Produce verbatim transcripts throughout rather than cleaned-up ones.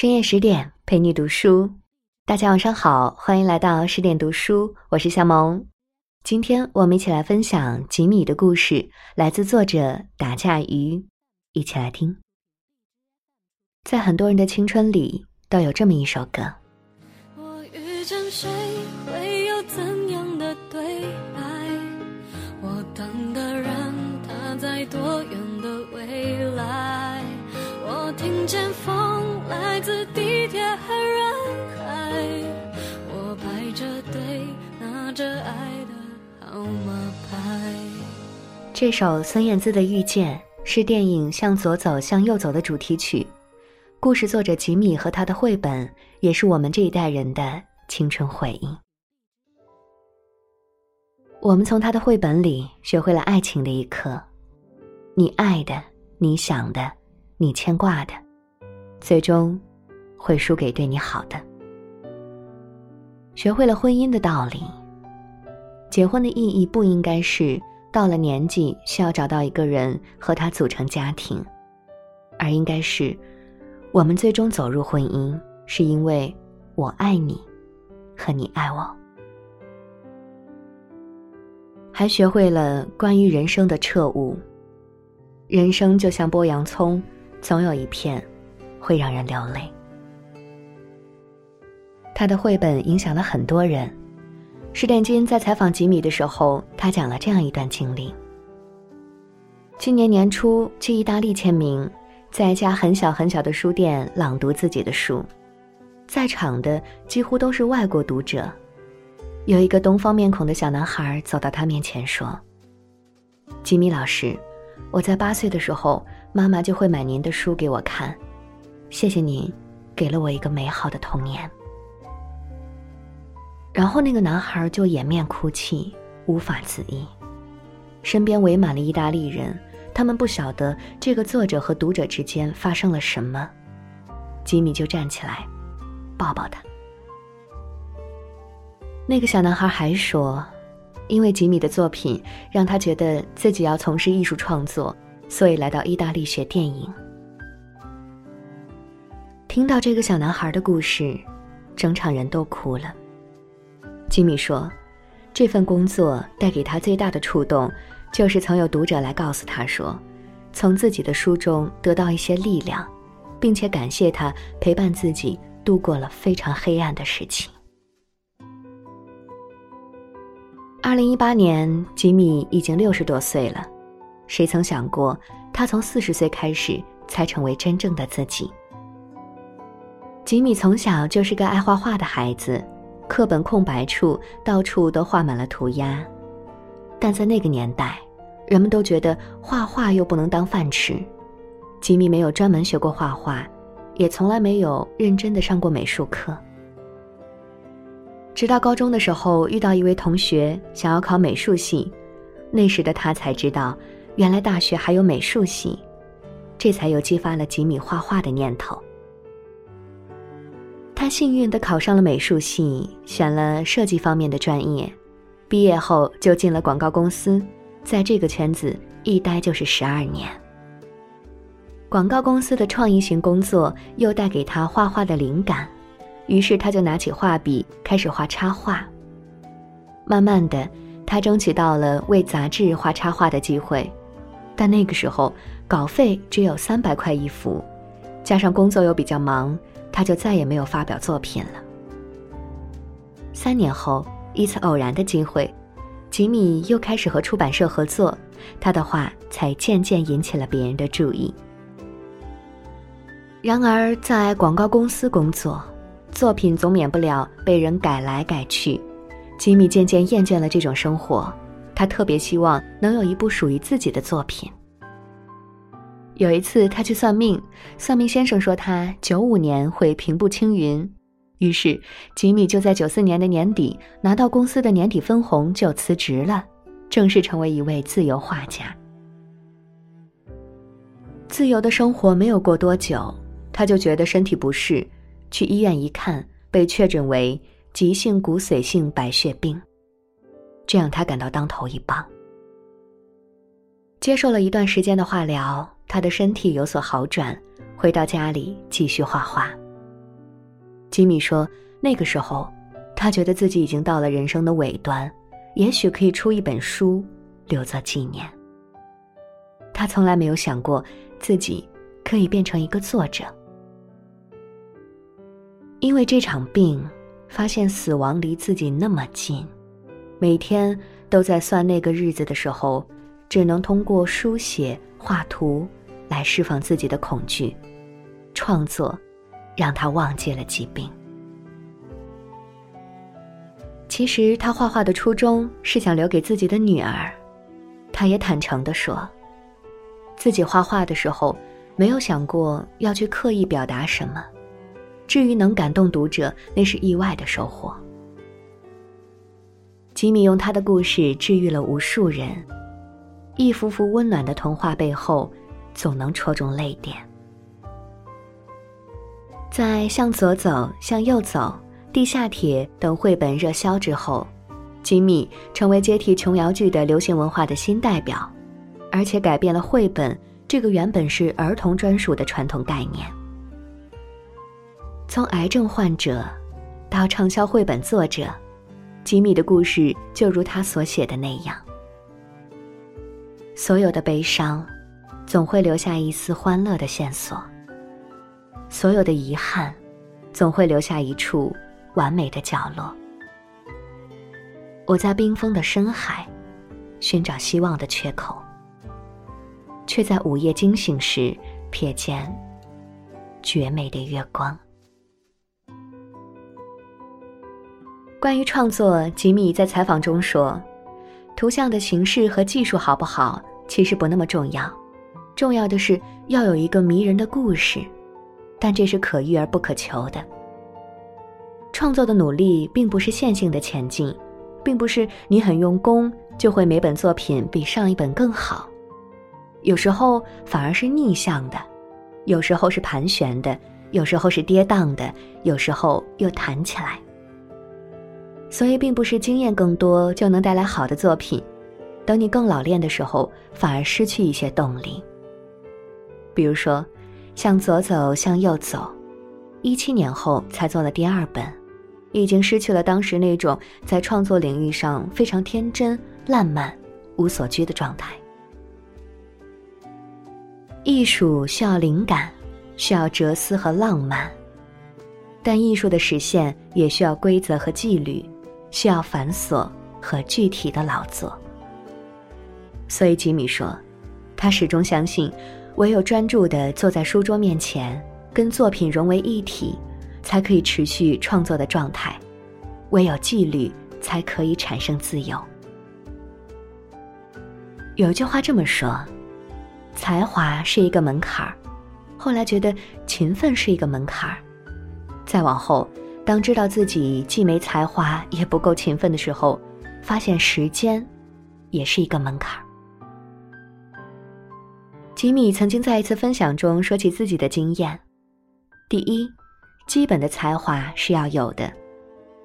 深夜十点陪你读书，大家晚上好，欢迎来到十点读书，我是夏萌。今天我们一起来分享吉米的故事，来自作者打架鱼，一起来听。在很多人的青春里，都有这么一首歌。我遇见谁会有怎样的对白？我等的人他在多远的未来？我听见风来自地铁和人海，我排着队拿着爱的号码牌。这首孙燕姿的《遇见》是电影《向左走，向右走》的主题曲。故事作者吉米和他的绘本也是我们这一代人的青春回忆。我们从他的绘本里学会了爱情的一课，你爱的，你想的，你牵挂的，最终会输给对你好的。学会了婚姻的道理，结婚的意义不应该是到了年纪需要找到一个人和他组成家庭，而应该是我们最终走入婚姻，是因为我爱你和你爱我。还学会了关于人生的彻悟，人生就像剥洋葱，总有一片会让人流泪。他的绘本影响了很多人。施殿金在采访吉米的时候，他讲了这样一段经历。今年年初去意大利签名，在一家很小很小的书店朗读自己的书，在场的几乎都是外国读者。有一个东方面孔的小男孩走到他面前说：“吉米老师，我在八岁的时候，妈妈就会买您的书给我看，谢谢您，给了我一个美好的童年。”然后那个男孩就掩面哭泣，无法自已。身边围满了意大利人。他们不晓得这个作者和读者之间发生了什么，吉米就站起来，抱抱他。那个小男孩还说，因为吉米的作品让他觉得自己要从事艺术创作，所以来到意大利学电影。听到这个小男孩的故事，整场人都哭了。吉米说，这份工作带给他最大的触动，就是曾有读者来告诉他说，从自己的书中得到一些力量，并且感谢他陪伴自己度过了非常黑暗的时期。二零一八年，吉米已经六十多岁了，谁曾想过他从四十岁开始才成为真正的自己。吉米从小就是个爱画画的孩子，课本空白处到处都画满了涂鸦。但在那个年代，人们都觉得画画又不能当饭吃。吉米没有专门学过画画，也从来没有认真的上过美术课。直到高中的时候，遇到一位同学想要考美术系，那时的他才知道，原来大学还有美术系，这才又激发了吉米画画的念头。他幸运地考上了美术系，选了设计方面的专业。毕业后就进了广告公司，在这个圈子一待就是十二年。广告公司的创意型工作又带给他画画的灵感，于是他就拿起画笔开始画插画。慢慢的，他争取到了为杂志画插画的机会，但那个时候稿费只有三百块一幅，加上工作又比较忙，他就再也没有发表作品了。三年后。一次偶然的机会，吉米又开始和出版社合作，他的画才渐渐引起了别人的注意。然而在广告公司工作，作品总免不了被人改来改去，吉米渐渐厌倦了这种生活，他特别希望能有一部属于自己的作品。有一次他去算命，算命先生说他九五年会平步青云，于是吉米就在九四年的年底拿到公司的年底分红就辞职了，正式成为一位自由画家。自由的生活没有过多久，他就觉得身体不适，去医院一看，被确诊为急性骨髓性白血病，这让他感到当头一棒。接受了一段时间的化疗，他的身体有所好转，回到家里继续画画。吉米说，那个时候他觉得自己已经到了人生的尾端，也许可以出一本书留作纪念。他从来没有想过自己可以变成一个作者。因为这场病，发现死亡离自己那么近，每天都在算那个日子的时候，只能通过书写、画图来释放自己的恐惧。创作让他忘记了疾病。其实他画画的初衷是想留给自己的女儿，他也坦诚地说，自己画画的时候没有想过要去刻意表达什么，至于能感动读者，那是意外的收获。吉米用他的故事治愈了无数人，一幅幅温暖的童话背后，总能戳中泪点。在向左走、向右走、地下铁等绘本热销之后，吉米成为接替琼瑶剧的流行文化的新代表，而且改变了绘本这个原本是儿童专属的传统概念。从癌症患者到畅销绘本作者，吉米的故事就如他所写的那样，所有的悲伤总会留下一丝欢乐的线索，所有的遗憾总会留下一处完美的角落。我在冰封的深海寻找希望的缺口，却在午夜惊醒时瞥见绝美的月光。关于创作，吉米在采访中说，图像的形式和技术好不好其实不那么重要，重要的是要有一个迷人的故事，但这是可遇而不可求的。创作的努力并不是线性的前进，并不是你很用功就会每本作品比上一本更好，有时候反而是逆向的，有时候是盘旋的，有时候是跌宕的，有时候又弹起来。所以并不是经验更多就能带来好的作品，等你更老练的时候，反而失去一些动力。比如说向左走，向右走，一七年后才做了第二本，已经失去了当时那种在创作领域上非常天真、烂漫、无所惧的状态。艺术需要灵感，需要哲思和浪漫，但艺术的实现也需要规则和纪律，需要繁琐和具体的劳作。所以吉米说，他始终相信唯有专注地坐在书桌面前，跟作品融为一体，才可以持续创作的状态；唯有纪律，才可以产生自由。有一句话这么说：才华是一个门槛儿，后来觉得勤奋是一个门槛儿，再往后，当知道自己既没才华也不够勤奋的时候，发现时间也是一个门槛儿。吉米曾经在一次分享中说起自己的经验：第一，基本的才华是要有的；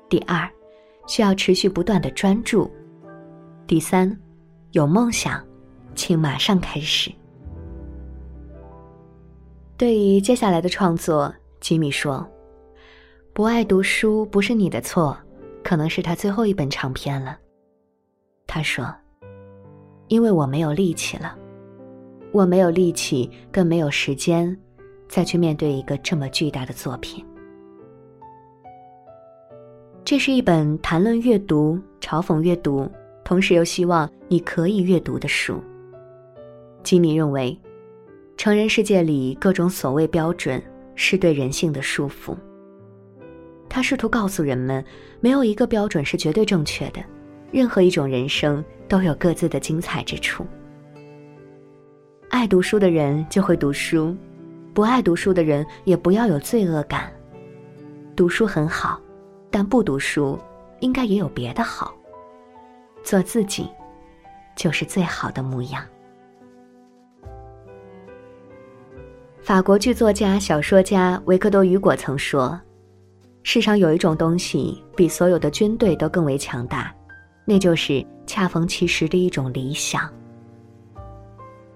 第二，需要持续不断的专注；第三，有梦想，请马上开始。对于接下来的创作，吉米说：“不爱读书不是你的错，可能是他最后一本长篇了。”他说：“因为我没有力气了。”我没有力气，更没有时间，再去面对一个这么巨大的作品。这是一本谈论阅读、嘲讽阅读，同时又希望你可以阅读的书。吉米认为，成人世界里各种所谓标准是对人性的束缚。他试图告诉人们，没有一个标准是绝对正确的，任何一种人生都有各自的精彩之处。爱读书的人就会读书，不爱读书的人也不要有罪恶感。读书很好，但不读书应该也有别的好。做自己，就是最好的模样。法国剧作家、小说家维克多·雨果曾说：“世上有一种东西比所有的军队都更为强大，那就是恰逢其时的一种理想。”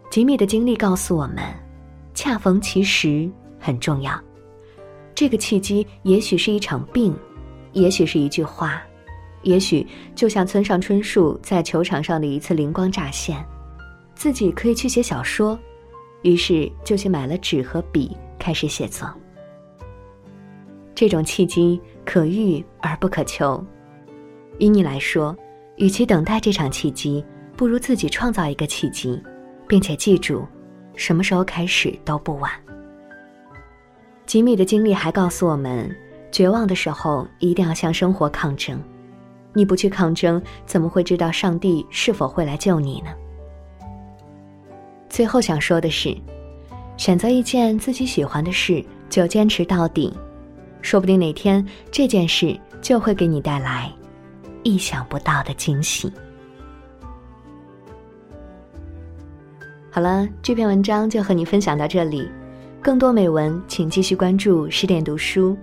吉米的经历告诉我们，恰逢其时很重要，这个契机也许是一场病，也许是一句话，也许就像村上春树在球场上的一次灵光乍现，自己可以去写小说，于是就去买了纸和笔，开始写作。这种契机可遇而不可求，以你来说，与其等待这场契机，不如自己创造一个契机，并且记住，什么时候开始都不晚。吉米的经历还告诉我们，绝望的时候一定要向生活抗争，你不去抗争，怎么会知道上帝是否会来救你呢？最后想说的是，选择一件自己喜欢的事，就坚持到底，说不定哪天这件事就会给你带来意想不到的惊喜。好了，这篇文章就和你分享到这里，更多美文请继续关注十点读书，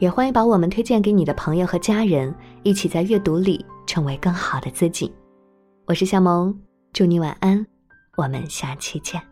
也欢迎把我们推荐给你的朋友和家人，一起在阅读里成为更好的自己。我是夏萌，祝你晚安，我们下期见。